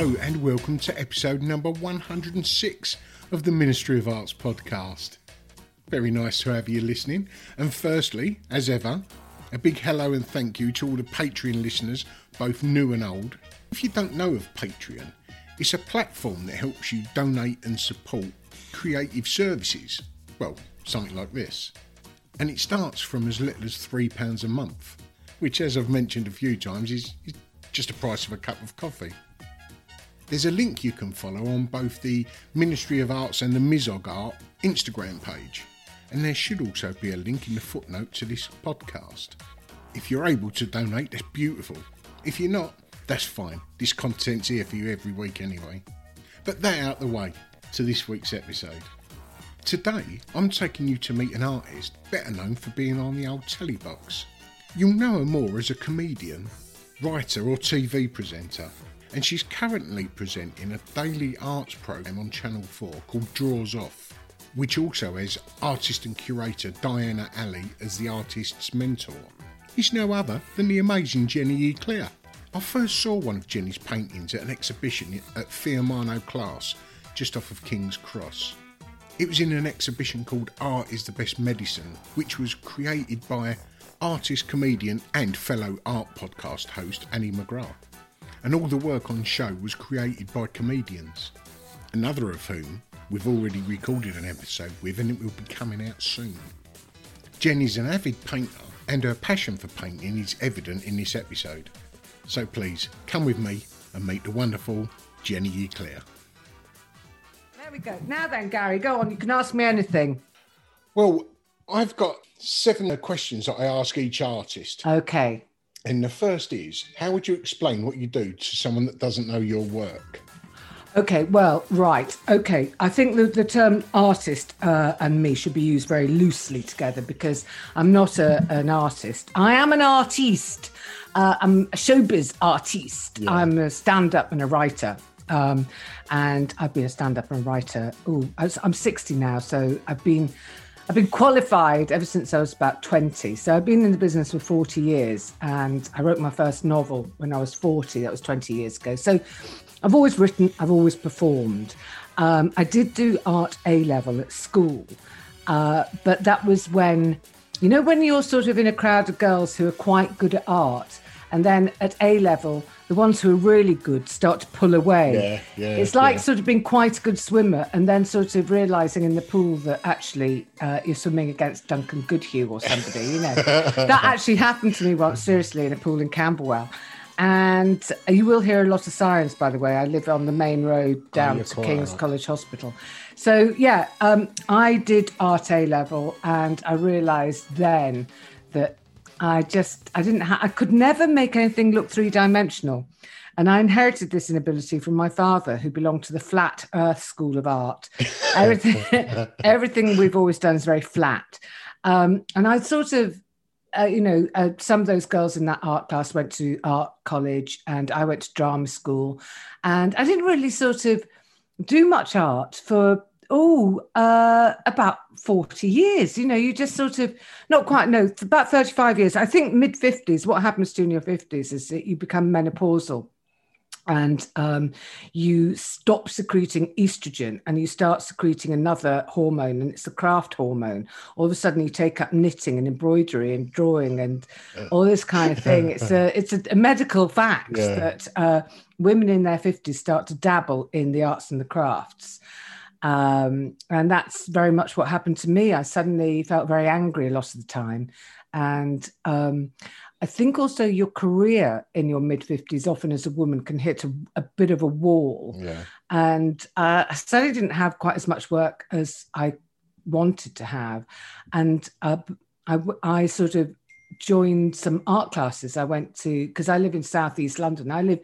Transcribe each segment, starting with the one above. Hello and welcome to episode number 106 of the Ministry of Arts podcast. Very nice to have you listening. And firstly, as ever, a big hello and thank you to all the Patreon listeners, both new and old. If you don't know of Patreon, it's a platform that helps you donate and support creative services. Well, something like this. And it starts from as little as £3 a month, which, as I've mentioned a few times, is just the price of a cup of coffee. There's a link you can follow on both the Ministry of Arts and the Mizog Art Instagram page. And there should also be a link in the footnote to this podcast. If you're able to donate, that's beautiful. If you're not, that's fine. This content's here for you every week anyway. But that out the way, to this week's episode. Today, I'm taking you to meet an artist better known for being on the old telly box. You'll know her more as a comedian, writer or TV presenter. And she's currently presenting a daily arts programme on Channel 4 called Draws Off, which also has artist and curator Diana Alley as the artist's mentor. It's no other than the amazing Jenny Eclair. I first saw one of Jenny's paintings at an exhibition at Fiumano Class, just off of King's Cross. It was in an exhibition called Art is the Best Medicine, which was created by artist, comedian and fellow art podcast host Annie McGrath. And all the work on show was created by comedians, another of whom we've already recorded an episode with, and it will be coming out soon. Jenny's an avid painter, and her passion for painting is evident in this episode. So please, come with me and meet the wonderful Jenny Eclair. There we go. Now then, Gary, go on. You can ask me anything. Well, I've got 7 questions that I ask each artist. Okay. And the first is, how would you explain what you do to someone that doesn't know your work? Okay, well, right. Okay, I think the term artist and me should be used very loosely together, because I'm not an artist. I am an artiste. I'm a showbiz artiste. Yeah. I'm a stand-up and a writer. And I've been a stand-up and a writer. Oh, I'm 60 now, so I've been qualified ever since I was about 20. So I've been in the business for 40 years, and I wrote my first novel when I was 40. That was 20 years ago. So I've always written, I've always performed. I did do art A-level at school, but that was when, you know, when you're sort of in a crowd of girls who are quite good at art, and then at A-level, the ones who are really good start to pull away. Yeah, it's like sort of being quite a good swimmer and then sort of realising in the pool that actually you're swimming against Duncan Goodhue or somebody, you know. That actually happened to me once, seriously, in a pool in Camberwell. And you will hear a lot of sirens, by the way. I live on the main road down to King's College Hospital. So, yeah, I did art A-level, and I realised then that I could never make anything look three-dimensional. And I inherited this inability from my father, who belonged to the flat earth school of art. Everything we've always done is very flat. And I sort of, some of those girls in that art class went to art college, and I went to drama school. And I didn't really sort of do much art for about 40 years, you know, you just sort of, about 35 years. I think mid-50s, what happens to you in your 50s is that you become menopausal. and you stop secreting estrogen and you start secreting another hormone, and it's the craft hormone. All of a sudden you take up knitting and embroidery and drawing and all this kind of thing. It's a medical fact that women in their 50s start to dabble in the arts and the crafts. And that's very much what happened to me. I suddenly felt very angry a lot of the time. And I think also your career in your mid-50s, often as a woman, can hit a bit of a wall. Yeah. And I certainly didn't have quite as much work as I wanted to have. And I sort of joined some art classes I went to, because I live in Southeast London. I live,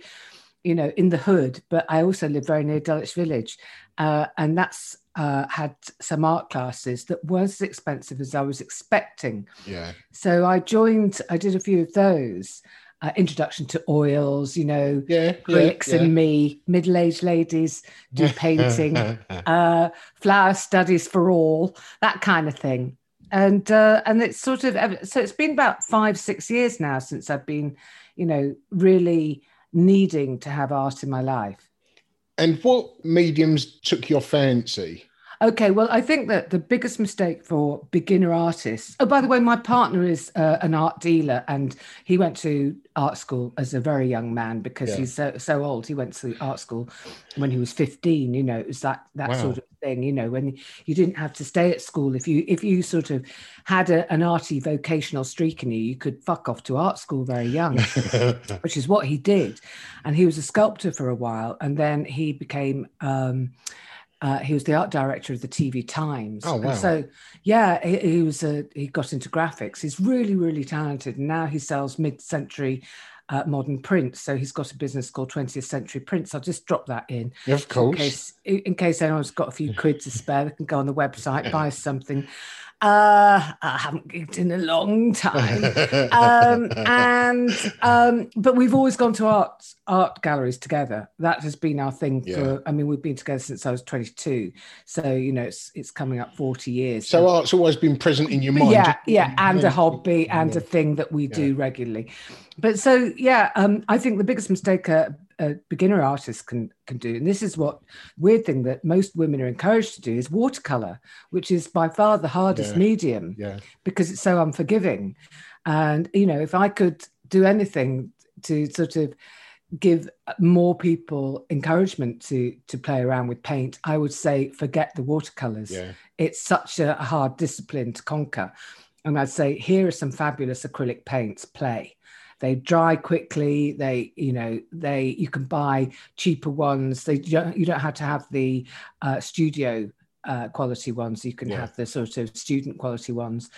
you know, in the hood, but I also live very near Dulwich Village. And that's had some art classes that weren't as expensive as I was expecting. Yeah. So I did a few of those. Introduction to oils, you know, acrylics and me, middle-aged ladies do painting, flower studies for all, that kind of thing. And it's sort of, so it's been about 5-6 years now since I've been, you know, really needing to have art in my life. And what mediums took your fancy? Okay, well, I think that the biggest mistake for beginner artists... Oh, by the way, my partner is an art dealer, and he went to art school as a very young man because he's so old. He went to art school when he was 15, you know. It was that sort of thing, you know, when you didn't have to stay at school. If you sort of had an arty vocational streak in you, you could fuck off to art school very young, which is what he did. And he was a sculptor for a while, and then he became... he was the art director of the TV Times. Oh, wow. And so, yeah, he got into graphics. He's really, really talented. And now he sells mid-century modern prints. So he's got a business called 20th Century Prints. I'll just drop that in. Yeah, of course. In case anyone's got a few quid to spare, they can go on the website, buy something. I haven't gigged in a long time. But we've always gone to art galleries together. That has been our thing for, I mean, we've been together since I was 22. So, you know, it's coming up 40 years. So art's always been present in your mind. Yeah, and a hobby and a thing that we do regularly. But so, I think the biggest mistake a beginner artist can do, and this is what weird thing that most women are encouraged to do, is watercolor, which is by far the hardest medium because it's so unforgiving. And you know, if I could do anything to sort of give more people encouragement to play around with paint, I would say forget the watercolors. It's such a hard discipline to conquer. And I'd say here are some fabulous acrylic paints, play. They dry quickly. You can buy cheaper ones. You don't have to have the studio quality ones. You can have the sort of student quality ones.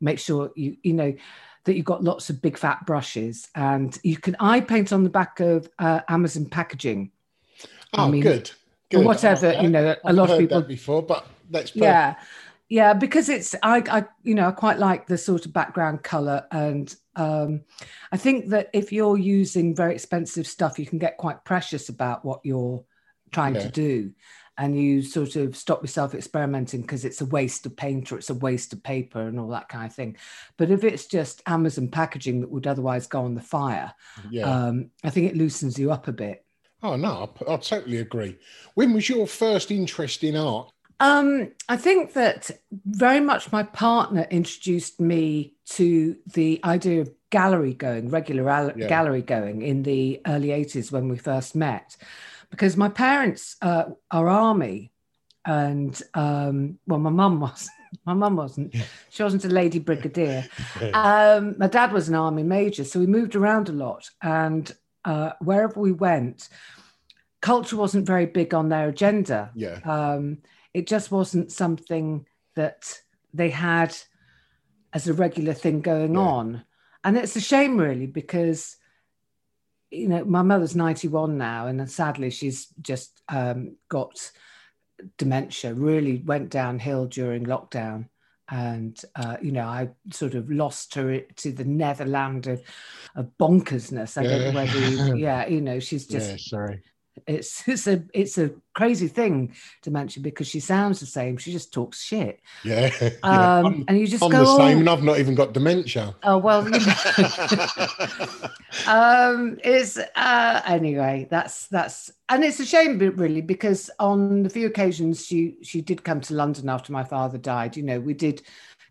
Make sure you know that you've got lots of big fat brushes, and you can eye paint on the back of Amazon packaging. Oh, I mean, good. Or whatever, you know, a lot of people that before, but that's perfect. Yeah, because it's I quite like the sort of background colour, and I think that if you're using very expensive stuff, you can get quite precious about what you're trying to do, and you sort of stop yourself experimenting because it's a waste of paint or it's a waste of paper and all that kind of thing. But if it's just Amazon packaging that would otherwise go on the fire, I think it loosens you up a bit. Oh no, I totally agree. When was your first interest in art? I think that very much my partner introduced me to the idea of regular gallery going in the early 80s when we first met, because my parents are army, and my mum wasn't. She wasn't a lady brigadier. My dad was an army major, so we moved around a lot, and wherever we went, culture wasn't very big on their agenda. It just wasn't something that they had as a regular thing going on. And it's a shame, really, because, you know, my mother's 91 now, and sadly she's just got dementia, really went downhill during lockdown. And, you know, I sort of lost her to the netherland of bonkersness. I don't know whether, you know, she's just... Yeah, sorry. It's a crazy thing to mention because she sounds the same. She just talks shit. Yeah. And you just go the same, and I've not even got dementia. Oh well. Anyway. That's and it's a shame really because on the few occasions she did come to London after my father died. You know, we did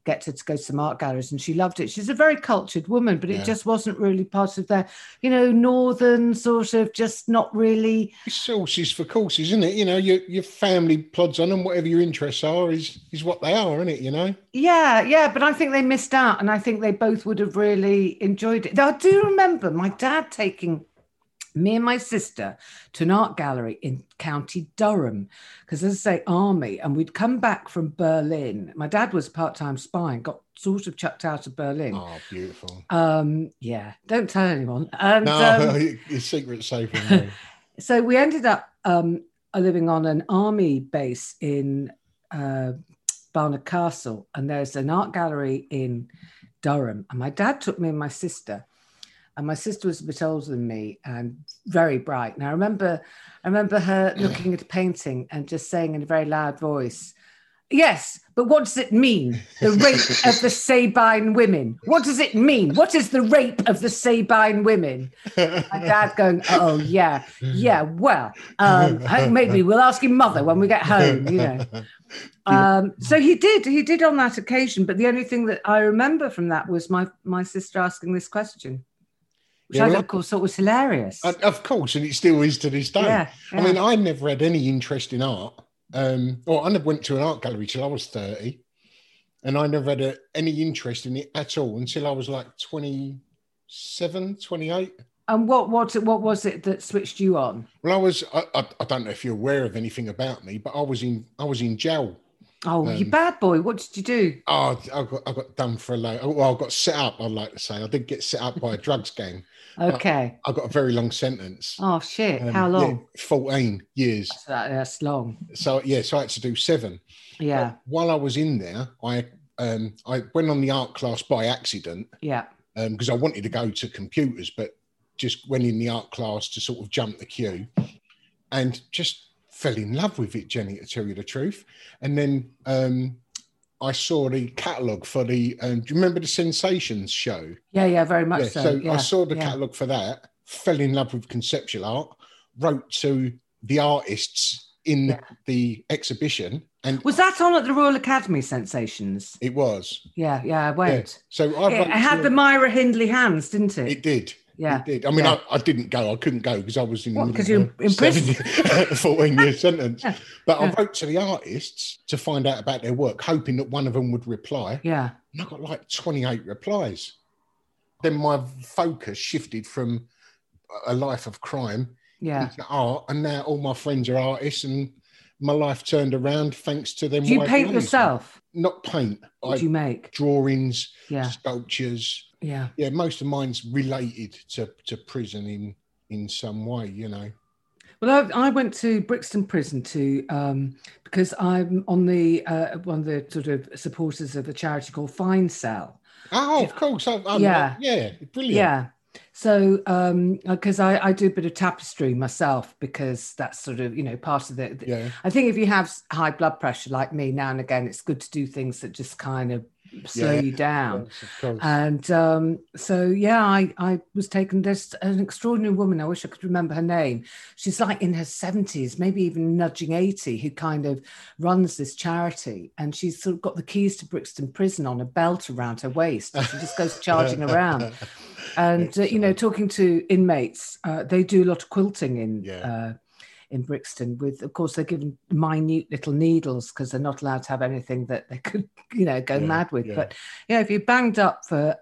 get her to go to some art galleries and she loved it. She's a very cultured woman, but it just wasn't really part of their, you know, northern sort of just not really. It's sources for courses, isn't it? You know, your family plods on and whatever your interests are is what they are, isn't it, you know? Yeah, but I think they missed out and I think they both would have really enjoyed it. Though I do remember my dad taking me and my sister to an art gallery in County Durham, because as I say, army, and we'd come back from Berlin. My dad was a part-time spy and got sort of chucked out of Berlin. Oh, beautiful. Yeah, don't tell anyone. And, no, your secret's safe with me. So we ended up living on an army base in Barnard Castle, and there's an art gallery in Durham. And my dad took me and my sister. And my sister was a bit older than me and very bright. Now, I remember her looking at a painting and just saying in a very loud voice, yes, but what does it mean? The rape of the Sabine women. What does it mean? What is the rape of the Sabine women? My dad going, oh, yeah, well, maybe we'll ask him mother when we get home, you know. So he did on that occasion. But the only thing that I remember from that was my sister asking this question. Which I, of course, thought was hilarious. Of course, and it still is to this day. Yeah. I mean, I never had any interest in art. I never went to an art gallery till I was 30. And I never had any interest in it at all until I was like 27, 28. And what was it that switched you on? Well, I don't know if you're aware of anything about me, but I was in jail. Oh, you bad boy. What did you do? Oh, I got done for a load. Well, I got set up, I'd like to say. I did get set up by a drugs gang. Okay. I got a very long sentence. Oh, shit. How long? Yeah, 14 years. That's long. So I had to do 7. Yeah. While I was in there, I went on the art class by accident. Yeah. Because I wanted to go to computers, but just went in the art class to sort of jump the queue and just fell in love with it, Jenny, to tell you the truth. And then I saw the catalogue for the... do you remember the Sensations show? Yeah, very much so. So I saw the catalogue for that, fell in love with conceptual art, wrote to the artists in the exhibition. And was that on at the Royal Academy, Sensations? It was. Yeah, I went. Yeah. So it had the Myra Hindley hands, didn't it? It did. Yeah, it did. I mean, I didn't go. I couldn't go because I was in in prison. 14-year sentence. But I wrote to the artists to find out about their work, hoping that one of them would reply. Yeah, and I got like 28 replies. Then my focus shifted from a life of crime into art, and now all my friends are artists, and my life turned around thanks to them. Do you paint yourself? Not paint. What do you make? Drawings, sculptures. Yeah, most of mine's related to prison in some way, you know. Well, I went to Brixton Prison because I'm on the one of the sort of supporters of a charity called Fine Cell. Oh, of course. Brilliant. Yeah. So, because I do a bit of tapestry myself, because that's sort of, you know, part of the I think if you have high blood pressure like me, now and again, it's good to do things that just kind of slow you down. Yes, and I was taken. There's an extraordinary woman, I wish I could remember her name. She's like in her 70s, maybe even nudging 80, who kind of runs this charity, and she's sort of got the keys to Brixton Prison on a belt around her waist, and she just goes charging around. And, you know, talking to inmates, they do a lot of quilting in Brixton with, of course, they're given minute little needles because they're not allowed to have anything that they could, you know, go mad with. Yeah. But, you know, if you're banged up for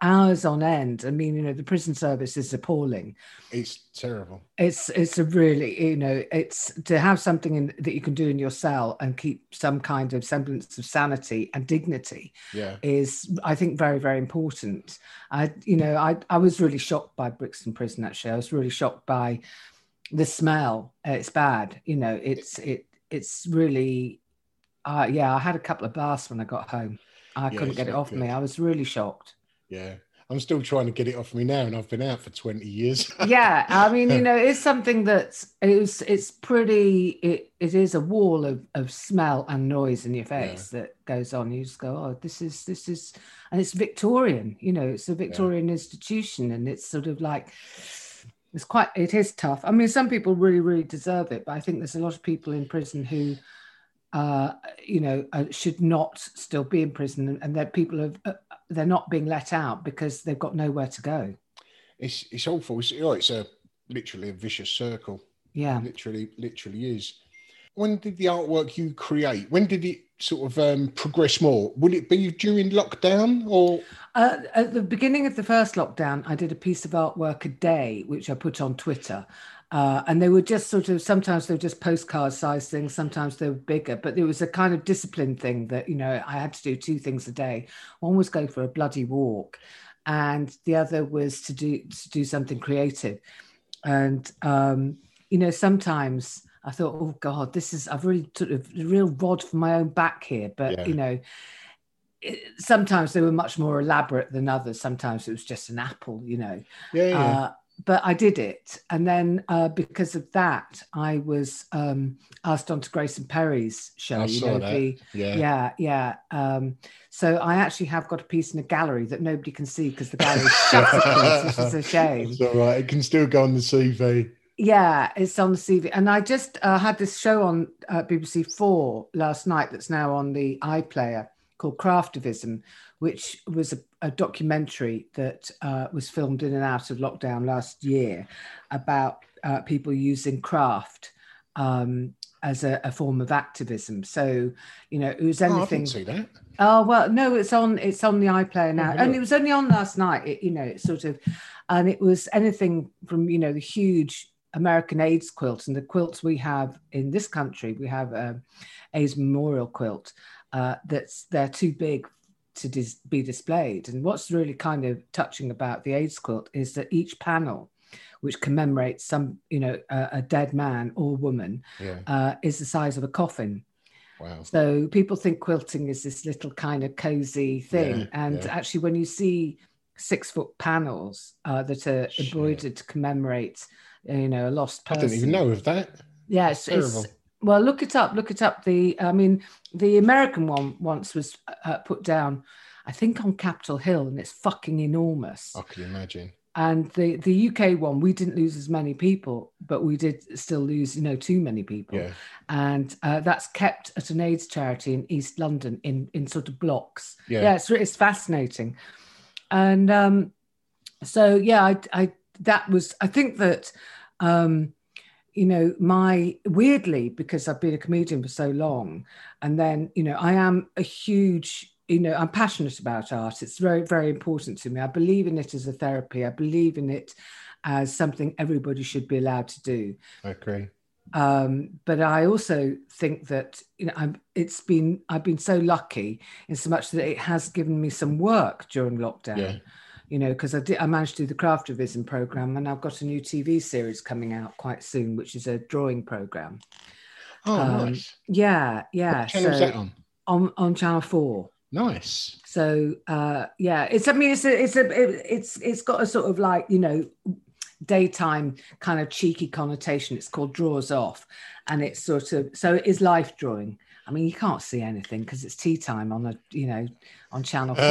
hours on end, I mean, you know, the prison service is appalling. It's terrible. It's a really, you know, it's to have something that you can do in your cell and keep some kind of semblance of sanity and dignity is, I think, very, very important. I was really shocked by Brixton Prison, actually. I was really shocked by the smell. It's bad. You know, it's really, I had a couple of baths when I got home. I couldn't get it off me. I was really shocked. Yeah. I'm still trying to get it off me now, and I've been out for 20 years. Yeah, I mean, you know, it's something that's, it's pretty, it is a wall of smell and noise in your face that goes on. You just go, oh, this is, and it's Victorian, you know, it's a Victorian institution, and it's sort of like, it is tough. I mean, some people really, really deserve it, but I think there's a lot of people in prison who, you know, should not still be in prison, and that people have, they're not being let out because they've got nowhere to go. It's awful. It's literally a vicious circle. Yeah. It literally is. When did the artwork you create, when did it sort of progress more? Would it be during lockdown or? At the beginning of the first lockdown, I did a piece of artwork a day, which I put on Twitter. And they were just sort of, sometimes they were just postcard size things, sometimes they were bigger, but there was a kind of discipline thing that, you know, I had to do two things a day. One was go for a bloody walk, and the other was to do something creative. And, you know, sometimes I thought, oh God, I've really sort of a real rod for my own back here. But, you know, sometimes they were much more elaborate than others. Sometimes it was just an apple, you know. But I did it. And then because of that, I was asked on to Grayson Perry's show. So I actually have got a piece in a gallery that nobody can see because the gallery shuts at once, which is a shame. It's all right. It can still go on the CV. Yeah, it's on the CV. And I just had this show on BBC Four last night that's now on the iPlayer called Craftivism, which was a documentary that was filmed in and out of lockdown last year about people using craft as a form of activism. So, you know, it was anything. Oh, I didn't see that. Oh, well, no, it's on the iPlayer now. And it was only on last night, and it was anything from, you know, the huge American AIDS quilt, and the quilts we have in this country, we have AIDS memorial quilt they're too big to be displayed. And what's really kind of touching about the AIDS quilt is that each panel, which commemorates some, you know, a dead man or woman, is the size of a coffin. Wow. So people think quilting is this little kind of cozy thing. Actually, when you see 6-foot panels that are embroidered to commemorate, you know, a lost person. I didn't even know of that. Yeah, it's well, look it up. The American one once was put down, I think on Capitol Hill, and it's fucking enormous. I can imagine. And the UK one, we didn't lose as many people, but we did still lose, you know, too many people. Yeah. And that's kept at an AIDS charity in East London in sort of blocks. Yeah, it's fascinating. And you know, weirdly, because I've been a comedian for so long, and then, you know, I am a huge, you know, I'm passionate about art. It's very, very important to me. I believe in it as a therapy. I believe in it as something everybody should be allowed to do. I agree. But I also think that, you know, I've been so lucky in so much that it has given me some work during lockdown. Yeah. You know, because I managed to do the Craftivism programme, and I've got a new TV series coming out quite soon, which is a drawing programme. Oh, nice. Yeah, yeah. What channel is that on? On Channel 4. Nice. So, it's got a sort of like, you know, daytime kind of cheeky connotation. It's called Draws Off, and it's sort of, so it is life drawing. I mean, you can't see anything because it's tea time on Channel 4.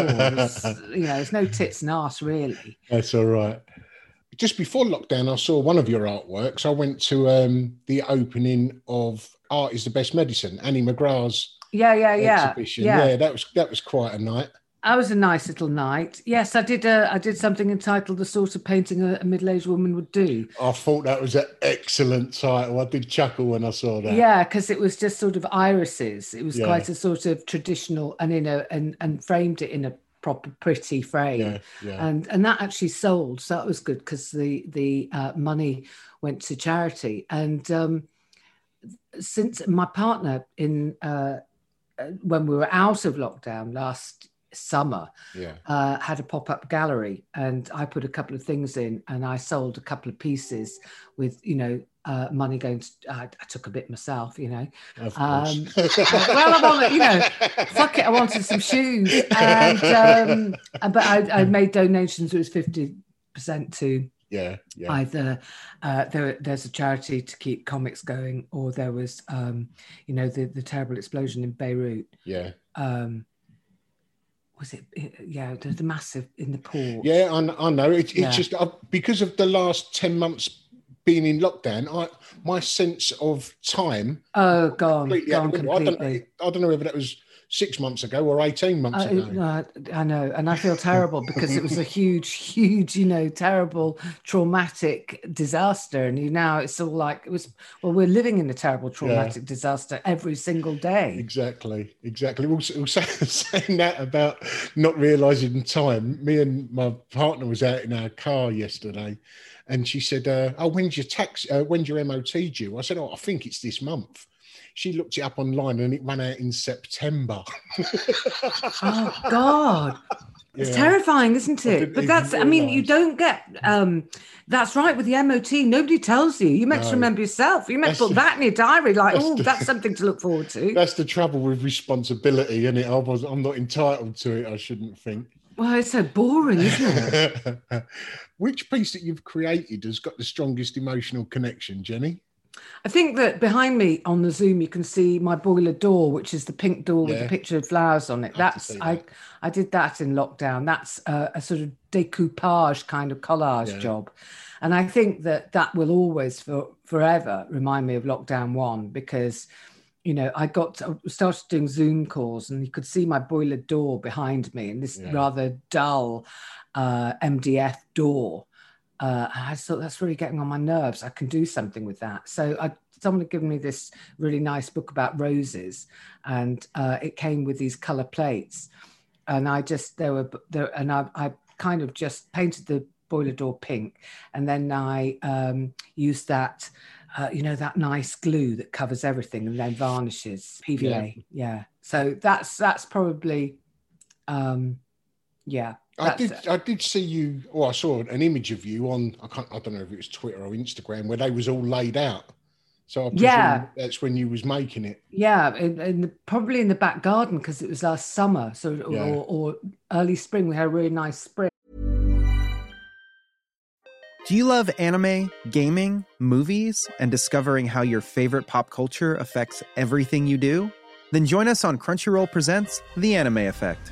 You know, there's no tits and arse, really. That's all right. Just before lockdown, I saw one of your artworks. I went to the opening of Art is the Best Medicine, Annie McGrath's exhibition. Yeah, that was quite a night. That was a nice little night. Yes, I did something entitled "The Sort of Painting a Middle-Aged Woman Would Do." I thought that was an excellent title. I did chuckle when I saw that. Yeah, because it was just sort of irises. It was quite a sort of traditional, and you know, and framed it in a proper pretty frame. Yeah, yeah. And that actually sold, so that was good because the money went to charity. And since my partner when we were out of lockdown last summer, had a pop-up gallery, and I put a couple of things in, and I sold a couple of pieces with, you know, money going to, I took a bit myself, you know. Of course. Well, I wanted, you know, fuck it, I wanted some shoes. And but I made donations, it was 50% to either there's a charity to keep comics going, or there was, you know, the terrible explosion in Beirut. Yeah. Was it, yeah, the massive in the port. Yeah, I know. It's just because of the last 10 months being in lockdown, my sense of time gone completely. I don't know whether that was 6 months ago or 18 months ago. I know, and I feel terrible because it was a huge, you know, terrible, traumatic disaster, and now it's all like it was. Well, we're living in a terrible, traumatic disaster every single day. Exactly. We'll saying that about not realising time. Me and my partner was out in our car yesterday, and she said, "Oh, when's your tax? When's your MOT due?" I said, "Oh, I think it's this month." She looked it up online and it ran out in September. Oh, God. It's terrifying, isn't it? But that's, I mean, you don't get, that's right, with the MOT, nobody tells you. You meant to remember yourself. You meant to put that in your diary, like, that's something to look forward to. That's the trouble with responsibility, isn't it? I'm not entitled to it, I shouldn't think. Well, it's so boring, isn't it? Which piece that you've created has got the strongest emotional connection, Jenny? I think that behind me on the Zoom, you can see my boiler door, which is the pink door with a picture of flowers on it. I did that in lockdown. That's a sort of decoupage kind of collage job. And I think that will always forever remind me of lockdown one, because, you know, I started doing Zoom calls and you could see my boiler door behind me and this rather dull MDF door. I just thought that's really getting on my nerves. I can do something with that. So someone had given me this really nice book about roses, and it came with these colour plates. And I kind of just painted the boiler door pink, and then I used that, you know, that nice glue that covers everything and then varnishes, PVA. Yeah. So that's probably, I did see you, or I saw an image of you on, I don't know if it was Twitter or Instagram, where they was all laid out. So I presume that's when you was making it. Yeah, probably in the back garden, because it was last summer, or early spring. We had a really nice spring. Do you love anime, gaming, movies, and discovering how your favorite pop culture affects everything you do? Then join us on Crunchyroll Presents The Anime Effect.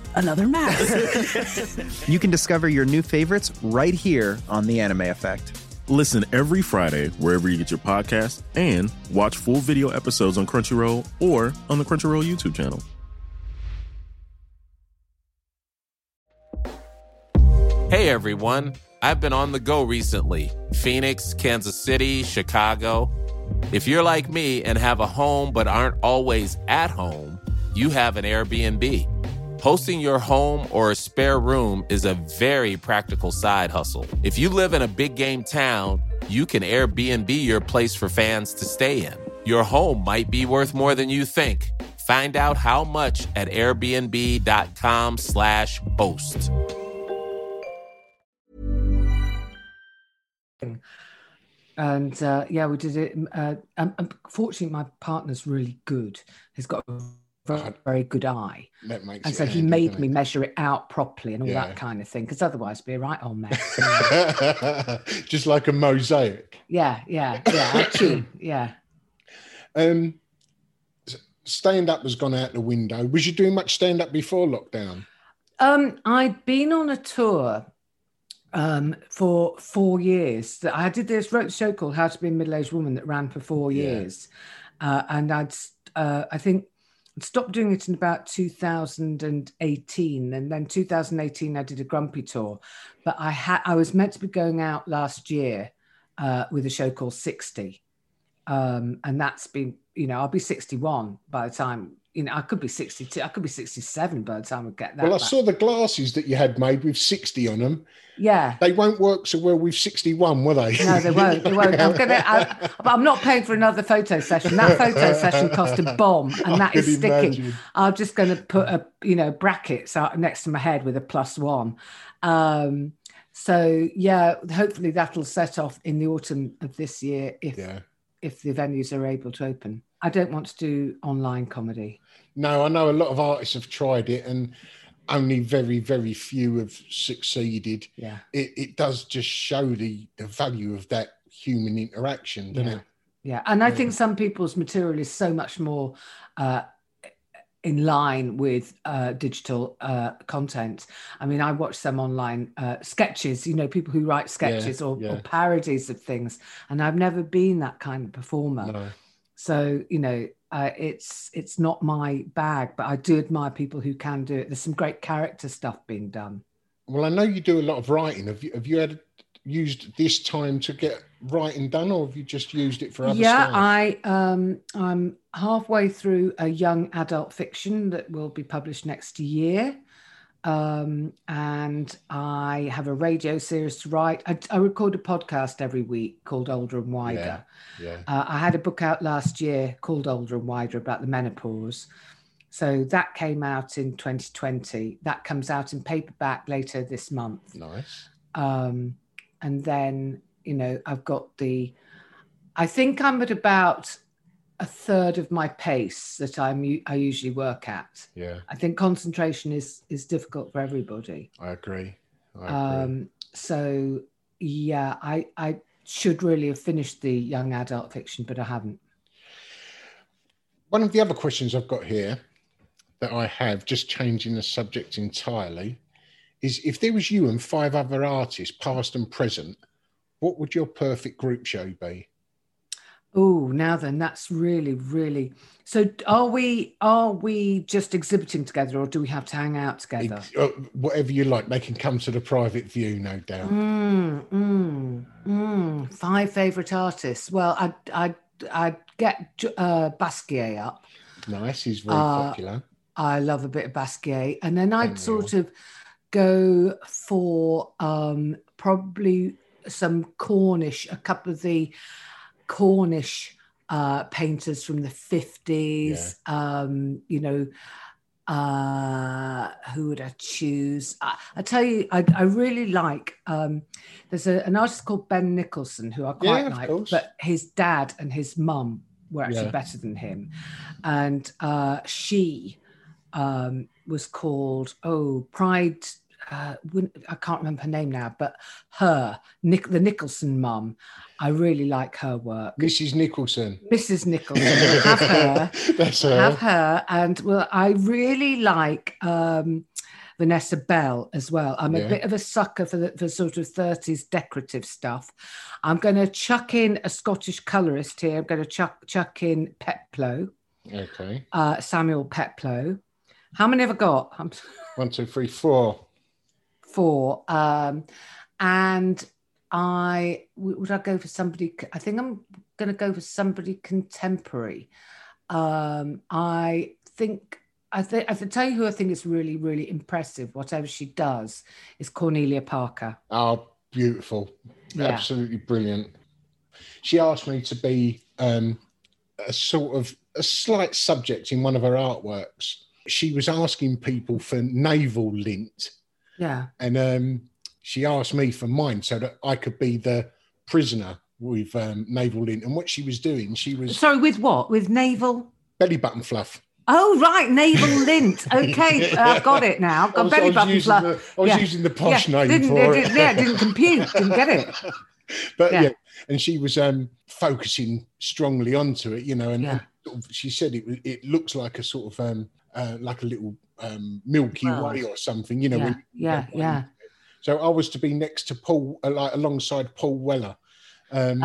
another mask. You can discover your new favorites right here on The Anime Effect. Listen every Friday wherever you get your podcasts, and watch full video episodes on Crunchyroll or on the Crunchyroll YouTube channel. Hey everyone, I've been on the go recently. Phoenix, Kansas City, Chicago. If you're like me and have a home but aren't always at home, you have an Airbnb. Hosting your home or a spare room is a very practical side hustle. If you live in a big game town, you can Airbnb your place for fans to stay in. Your home might be worth more than you think. Find out how much at airbnb.com/boast. And we did it. Unfortunately, my partner's really good. He's got a very, very good eye, and so he made me measure it out properly and all that kind of thing, because otherwise it'd be a right old mess. Just like a mosaic. Actually, stand-up has gone out the window. Was you doing much stand-up before lockdown? I'd been on a tour for 4 years. I did this show called How to Be a Middle-Aged Woman that ran for 4 years, and I think stopped doing it in about 2018, and then 2018 I did a grumpy tour, but I was meant to be going out last year with a show called 60, and that's been, you know, I'll be 61 by the time, you know, I could be 62, I could be 67 by the time I get that. Well, I saw the glasses that you had made with 60 on them. Yeah. They won't work so well with 61, will they? No, they won't. They won't. I'm not paying for another photo session. That photo session cost a bomb, and that is sticking. Imagine. I'm just going to put a, you know, brackets next to my head with a +1. So, yeah, hopefully that'll set off in the autumn of this year if the venues are able to open. I don't want to do online comedy. No, I know a lot of artists have tried it and only very, very few have succeeded. Yeah. It does just show the value of that human interaction, doesn't it? Yeah, and I think some people's material is so much more in line with digital content. I mean, I watch some online sketches, you know, people who write sketches or parodies of things, and I've never been that kind of performer. No. So, you know, it's not my bag, but I do admire people who can do it. There's some great character stuff being done. Well, I know you do a lot of writing. Have you used this time to get writing done, or have you just used it for other stuff? I'm halfway through a young adult fiction that will be published next year. And I have a radio series to write. I record a podcast every week called Older and Wider. Yeah. I had a book out last year called Older and Wider about the menopause. So that came out in 2020. That comes out in paperback later this month. Nice. And then, you know, I've got I think I'm at about a third of my pace that I usually work at. Yeah. I think concentration is difficult for everybody. I agree. So yeah, I should really have finished the young adult fiction, but I haven't. One of the other questions I've got here that I have, just changing the subject entirely, is if there was you and 5 other artists, past and present, what would your perfect group show be? Oh, now then, that's really, really... So are we just exhibiting together, or do we have to hang out together? Whatever you like. They can come to the private view, no doubt. 5 favourite artists. Well, I'd get Basquiat up. Nice, he's very popular. I love a bit of Basquiat. And then I'd sort of go for probably a couple of the... Cornish painters from the 50s, you know, who would I choose? I tell you, I really like, there's an artist called Ben Nicholson, who I quite like, but his dad and his mum were actually better than him. And she was called, Pride... I can't remember her name now, but the Nicholson mum, I really like her work. Mrs. Nicholson, have her. That's her. Have her. And well, I really like Vanessa Bell as well. I'm a bit of a sucker for sort of 30s decorative stuff. I'm going to chuck in a Scottish colourist here. I'm going to chuck in Peplo. Okay. Samuel Peplo. How many have I got? 1, 2, 3, 4. 4. And would I go for somebody? I think I'm going to go for somebody contemporary. I can tell you who I think is really, really impressive, whatever she does, is Cornelia Parker. Oh, beautiful. Yeah. Absolutely brilliant. She asked me to be a sort of a slight subject in one of her artworks. She was asking people for navel lint. Yeah. And she asked me for mine so that I could be the prisoner with navel lint. And what she was doing, Sorry, with what? With navel? Belly button fluff. Oh, right, navel lint. Okay, I've got it now. I've got belly button fluff. I was using the posh name for it. Yeah, didn't compute, didn't get it. But yeah, and she was focusing strongly onto it, you know, and sort of, she said it looks like a sort of... like a little Milky Way or something, you know. So I was to be next to Paul, alongside Paul Weller. But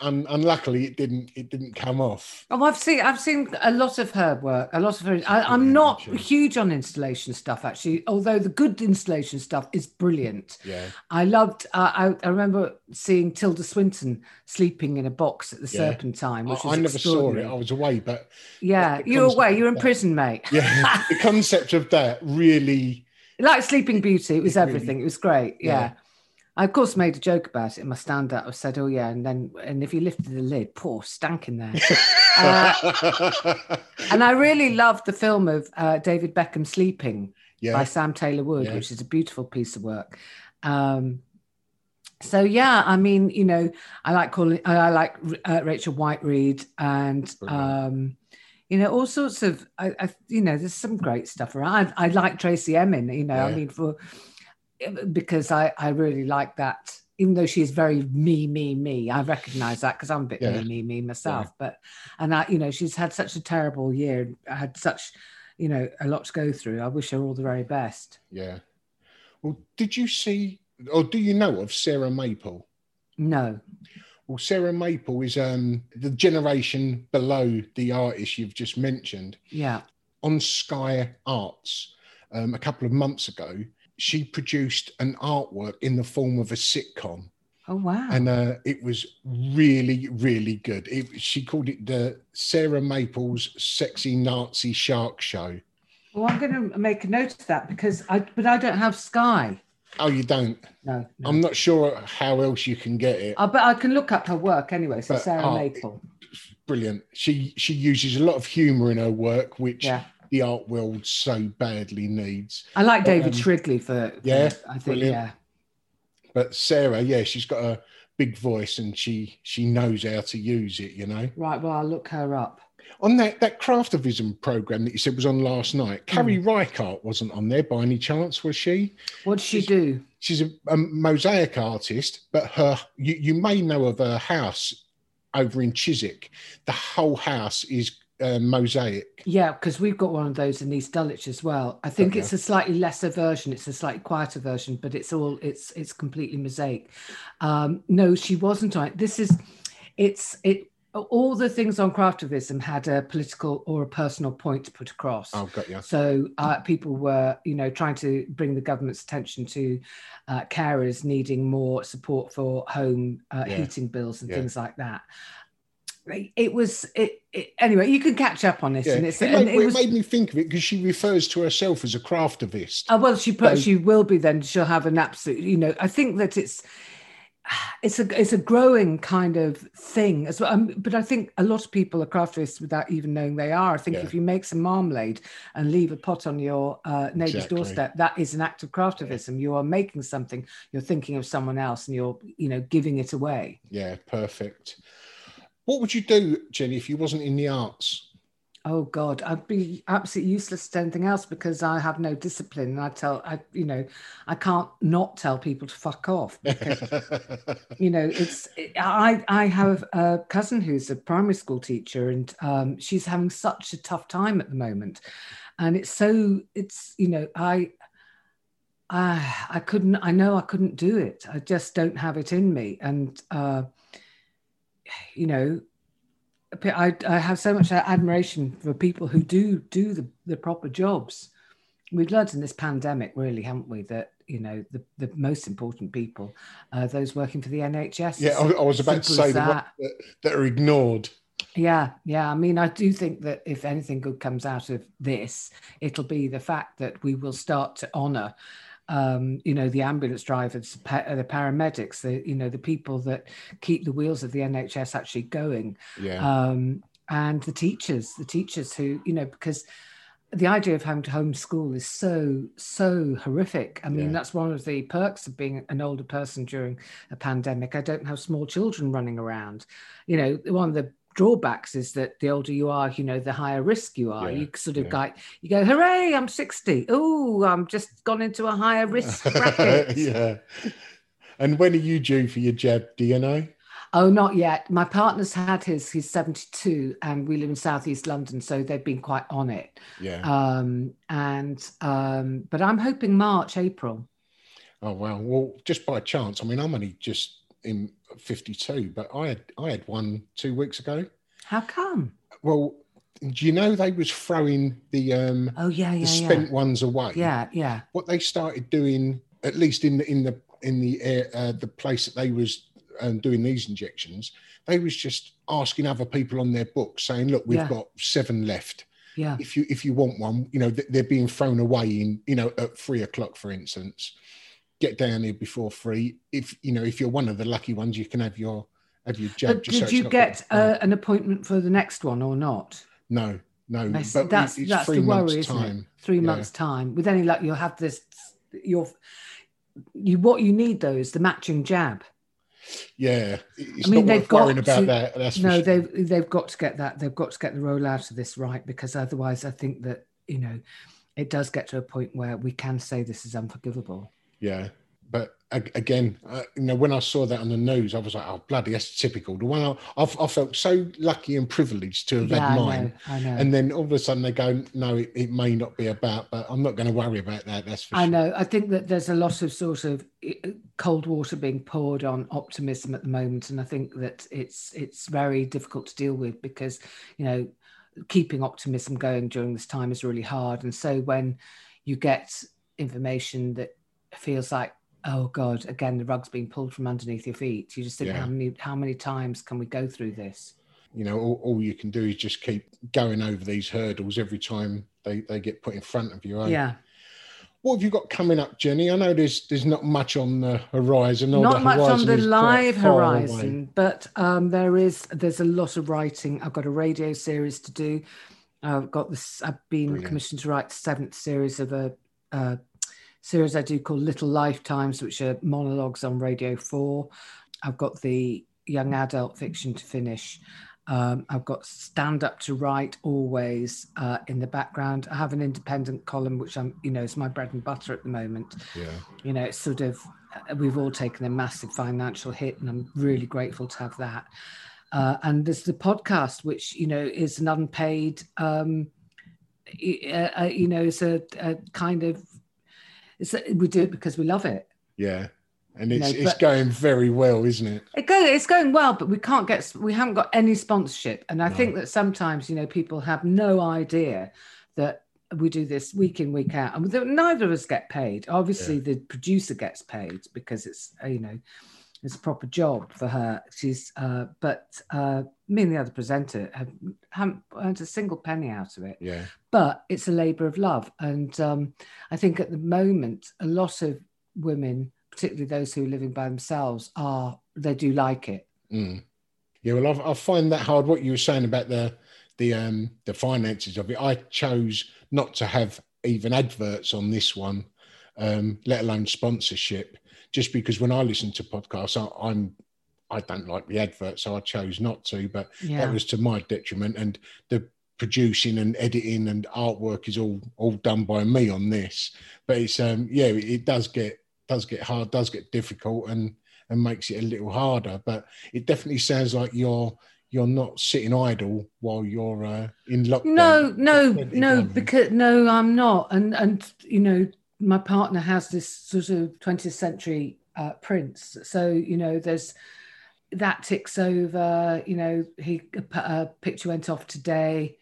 luckily it didn't come off. Oh, I've seen a lot of her work, a lot of her. I'm not huge on installation stuff, actually, although the good installation stuff is brilliant. Yeah, I loved. I remember seeing Tilda Swinton sleeping in a box at the Serpentine, which I never saw it. I was away, but yeah, you're away. You're in prison, mate. Yeah, the concept of that really, like Sleeping Beauty. It was everything. Really, it was great. Yeah. I, of course, made a joke about it in my stand-up. I said, oh, yeah, and if you lifted the lid, poor stank in there. And I really loved the film of David Beckham Sleeping by Sam Taylor Wood, which is a beautiful piece of work. I like Rachel Whiteread and, all sorts of, there's some great stuff around. I like Tracey Emin, because I really like that, even though she is very me. I recognise that because I'm a bit me myself. Yeah. But she's had such a terrible year, had such, a lot to go through. I wish her all the very best. Yeah. Well, did you see, or do you know of Sarah Maple? No. Well, Sarah Maple is the generation below the artist you've just mentioned. Yeah. On Sky Arts, a couple of months ago, she produced an artwork in the form of a sitcom. Oh, wow. And it was really, really good. She called it the Sarah Maple's Sexy Nazi Shark Show. Well, I'm going to make a note of that because I don't have Sky. Oh, you don't? No. I'm not sure how else you can get it. But I can look up her work anyway, so Sarah Maple. Brilliant. She uses a lot of humour in her work, which... Yeah. The art world so badly needs. I like David Shrigley for I think, brilliant. Yeah. But Sarah, she's got a big voice and she knows how to use it, Right, well, I'll look her up. On that Craftivism programme that you said was on last night, Carrie Reichardt wasn't on there by any chance, was she? What did she do? She's a mosaic artist, but you may know of her house over in Chiswick. The whole house is... mosaic. Yeah, because we've got one of those in East Dulwich as well. I think it's a slightly lesser version. It's a slightly quieter version, but it's completely mosaic. No, she wasn't on it. All the things on Craftivism had a political or a personal point to put across. Oh, got you. So people were, trying to bring the government's attention to carers needing more support for home heating bills and things like that. Anyway, you can catch up on this. Yeah. It made me think of it because she refers to herself as a craftivist. Oh, well, she will be then. She'll have an absolute, I think that it's a growing kind of thing as well. But I think a lot of people are craftivists without even knowing they are. I think if you make some marmalade and leave a pot on your neighbour's doorstep, that is an act of craftivism. Yeah. You are making something, you're thinking of someone else and you're, giving it away. Yeah, perfect. What would you do, Jenny, if you wasn't in the arts? Oh God, I'd be absolutely useless at anything else because I have no discipline, and I can't not tell people to fuck off. Because, I have a cousin who's a primary school teacher, and she's having such a tough time at the moment, and I couldn't do it. I just don't have it in me, and. I have so much admiration for people who do the proper jobs. We've learned in this pandemic, really, haven't we, that, the most important people are those working for the NHS. Yeah, I was about to say that are ignored. Yeah. I mean, I do think that if anything good comes out of this, it'll be the fact that we will start to honour the ambulance drivers, the paramedics, the people that keep the wheels of the NHS actually going, and the teachers who, because the idea of having to homeschool is so horrific. I mean, that's one of the perks of being an older person during a pandemic. I don't have small children running around. One of the drawbacks is that the older you are, the higher risk you are. You sort of you go, hooray, I'm 60. Oh, I'm just gone into a higher risk bracket. And when are you due for your jab, do you know? Oh, not yet. My partner's had his, he's 72, and we live in Southeast London, so they've been quite on it. Yeah. But I'm hoping March, April. Oh, wow. Well, just by chance. I mean, I'm only just in 52, but I had one 2 weeks ago. How come? Well, do you know they was throwing the spent ones away? Yeah, yeah. What they started doing, at least in the place that they was doing these injections, they was just asking other people on their books, saying, "Look, we've got 7 left. Yeah. If you want one, you know, they're being thrown away in, you know, at 3 o'clock, for instance. Get down here before 3. If you know, if you're one of the lucky ones, you can have your jab." Did you get an appointment for the next one or not? No. But that's 3 months' worry, time. Isn't it? 3 months' time. With any luck, you'll have this. What you need though is the matching jab. Yeah, it's not worth worrying about that. No, they've got to get that. They've got to get the rollout of this right, because otherwise, I think that, you know, it does get to a point where we can say this is unforgivable. Yeah, but again, you know, when I saw that on the news, I was like, "Oh, bloody, that's typical." The one I felt so lucky and privileged to have had mine, I know. And then all of a sudden they go, "No, it may not be about," but I'm not going to worry about that. That's for sure. I know. I think that there's a lot of sort of cold water being poured on optimism at the moment, and I think that it's very difficult to deal with, because, you know, keeping optimism going during this time is really hard. And so when you get information that feels like, oh God, again, the rug's being pulled from underneath your feet, you just think, how many times can we go through this? You know, all you can do is just keep going over these hurdles every time they get put in front of you. Yeah. What have you got coming up, Jenny? I know there's not much on the horizon. Not much on the live horizon, but there's a lot of writing. I've got a radio series to do. I've got this. I've been commissioned to write the 7th series of a series I do called Little Lifetimes, which are monologues on Radio 4. I've got the young adult fiction to finish. I've got stand-up to write always in the background. I have an independent column, which I'm, you know, is my bread and butter at the moment. Yeah. You know, it's sort of, we've all taken a massive financial hit, and I'm really grateful to have that. And there's the podcast, which, you know, is an unpaid, you know, it's a kind of, we do it because we love it. Yeah, and it's going very well, isn't it? It's going well, but we haven't got any sponsorship, and I think that sometimes, you know, people have no idea that we do this week in, week out, and neither of us get paid. Obviously, the producer gets paid because it's, you know, it's a proper job for her. She's, but me and the other presenter haven't earned a single penny out of it. Yeah. But it's a labour of love. And I think at the moment, a lot of women, particularly those who are living by themselves, they do like it. Mm. Yeah, well, I find that hard. What you were saying about the finances of it, I chose not to have even adverts on this one, let alone sponsorship. Just because when I listen to podcasts, I don't like the advert, so I chose not to, but that was to my detriment. And the producing and editing and artwork is all done by me on this. But it's it does get hard, does get difficult, and makes it a little harder. But it definitely sounds like you're not sitting idle while you're in lockdown. No, because no, I'm not. And you know, my partner has this sort of 20th century prints. So, you know, there's that ticks over, you know, a picture went off today.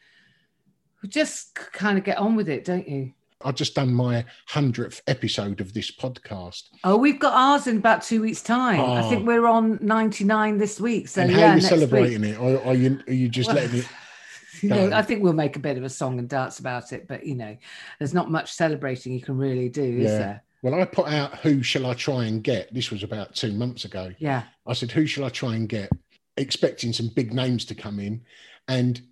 We just kind of get on with it, don't you? I've just done my 100th episode of this podcast. Oh, we've got ours in about 2 weeks' time. Oh. I think we're on 99 this week. So, and how are you celebrating it? Or are you just letting it... You know, I think we'll make a bit of a song and dance about it, but, you know, there's not much celebrating you can really do, is there? Well, I put out Who Shall I Try and Get? This was about 2 months ago. Yeah. I said, who shall I try and get? Expecting some big names to come in. And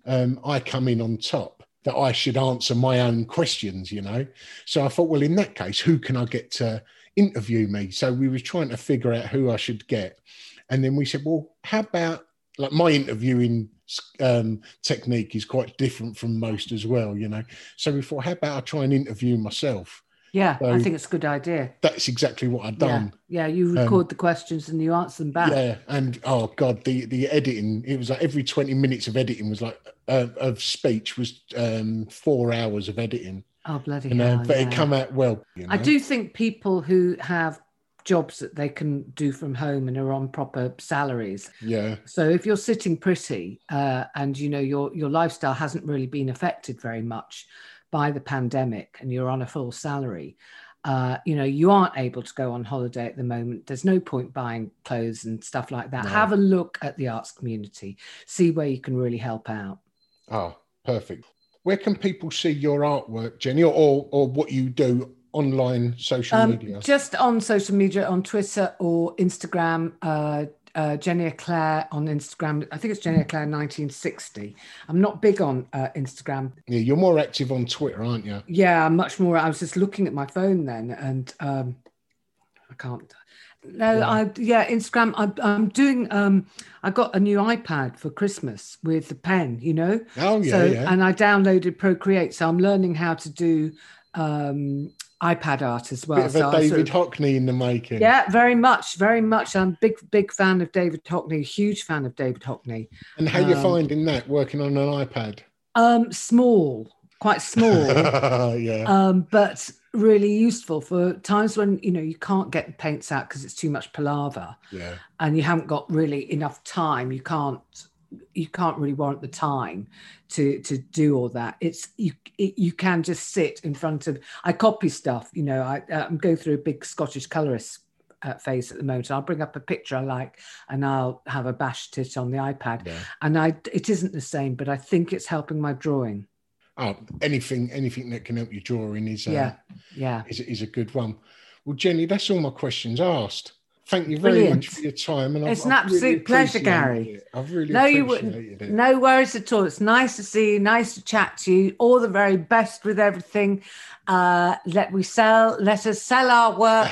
I come in on top, that I should answer my own questions, you know. So I thought, well, in that case, who can I get to interview me? So we were trying to figure out who I should get. And then we said, well, how about, like, my interviewing technique is quite different from most as well, you know. So we thought, how about I try and interview myself? Yeah, so I think it's a good idea. That's exactly what I've done. Yeah, you record the questions and you answer them back. Yeah, and oh God, the editing, it was like every 20 minutes of editing was like, of speech was 4 hours of editing. Oh, bloody hell. But it come out well. You know? I do think people who have jobs that they can do from home and are on proper salaries. Yeah. So if you're sitting pretty and, you know, your lifestyle hasn't really been affected very much by the pandemic and you're on a full salary, you know, you aren't able to go on holiday at the moment. There's no point buying clothes and stuff like that. No. Have a look at the arts community. See where you can really help out. Oh, perfect. Where can people see your artwork, Jenny, or what you do online, social media? Just on social media, on Twitter or Instagram, Jenny Eclair on Instagram. I think it's Jenny Eclair 1960. I'm not big on Instagram. Yeah, you're more active on Twitter, aren't you? Yeah, much more. I was just looking at my phone then and I can't. No, yeah. Instagram. I'm doing. I got a new iPad for Christmas with the pen, you know. Oh yeah, so, yeah. And I downloaded Procreate, so I'm learning how to do iPad art as well. Bit of a David Hockney in the making. Yeah, very much, very much. I'm a big fan of David Hockney. Huge fan of David Hockney. And how you finding that working on an iPad? Small, quite small. Yeah. But really useful for times when, you know, you can't get the paints out because it's too much palaver. Yeah. And you haven't got really enough time. You can't really warrant the time to do all that. You can just sit in front of. I copy stuff, you know. I'm going through a big Scottish colorist phase at the moment. I'll bring up a picture I like and I'll have a bash at it on the iPad. Yeah. And it isn't the same, but I think it's helping my drawing. Oh, anything that can help you drawing is is a good one. Well, Jenny, that's all my questions asked. Thank you very much for your time. And it's an absolute pleasure, Gary. I've really appreciated it. No worries at all. It's nice to see you, nice to chat to you. All the very best with everything. Let us sell our work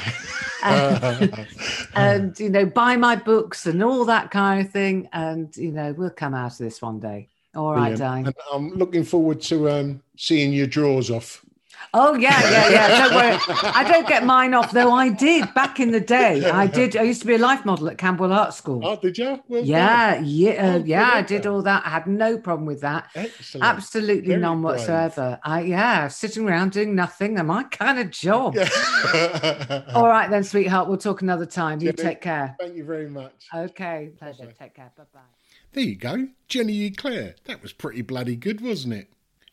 and you know, buy my books and all that kind of thing. And, you know, we'll come out of this one day. All right, Diane. And I'm looking forward to seeing your draws off. Oh, yeah. Don't worry. I don't get mine off, though I did back in the day. I used to be a life model at Campbell Art School. Oh, did you? Well, I did all that. I had no problem with that. Excellent. Absolutely very none brave. Whatsoever. Sitting around doing nothing. My kind of job. Yeah. All right, then, sweetheart. We'll talk another time. You take care. Thank you very much. Okay. Pleasure. Bye-bye. Take care. Bye-bye. There you go. Jenny Eclair. That was pretty bloody good, wasn't it?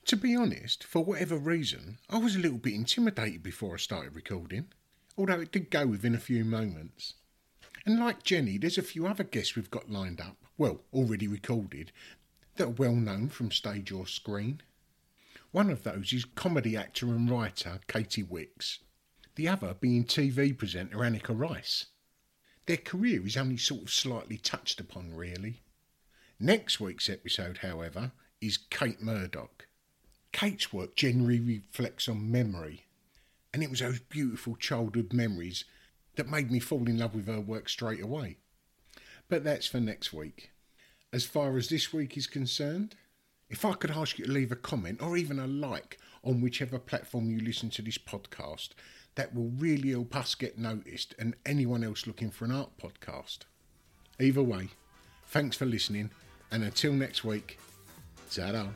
To be honest, for whatever reason, I was a little bit intimidated before I started recording, although it did go within a few moments. And like Jenny, there's a few other guests we've got lined up, well, already recorded, that are well known from stage or screen. One of those is comedy actor and writer Katie Wicks, the other being TV presenter Annika Rice. Their career is only sort of slightly touched upon, really. Next week's episode, however, is Kate Murdoch. Kate's work generally reflects on memory, and it was those beautiful childhood memories that made me fall in love with her work straight away. But that's for next week. As far as this week is concerned, if I could ask you to leave a comment or even a like on whichever platform you listen to this podcast, that will really help us get noticed and anyone else looking for an art podcast. Either way, thanks for listening, and until next week, ta-ra.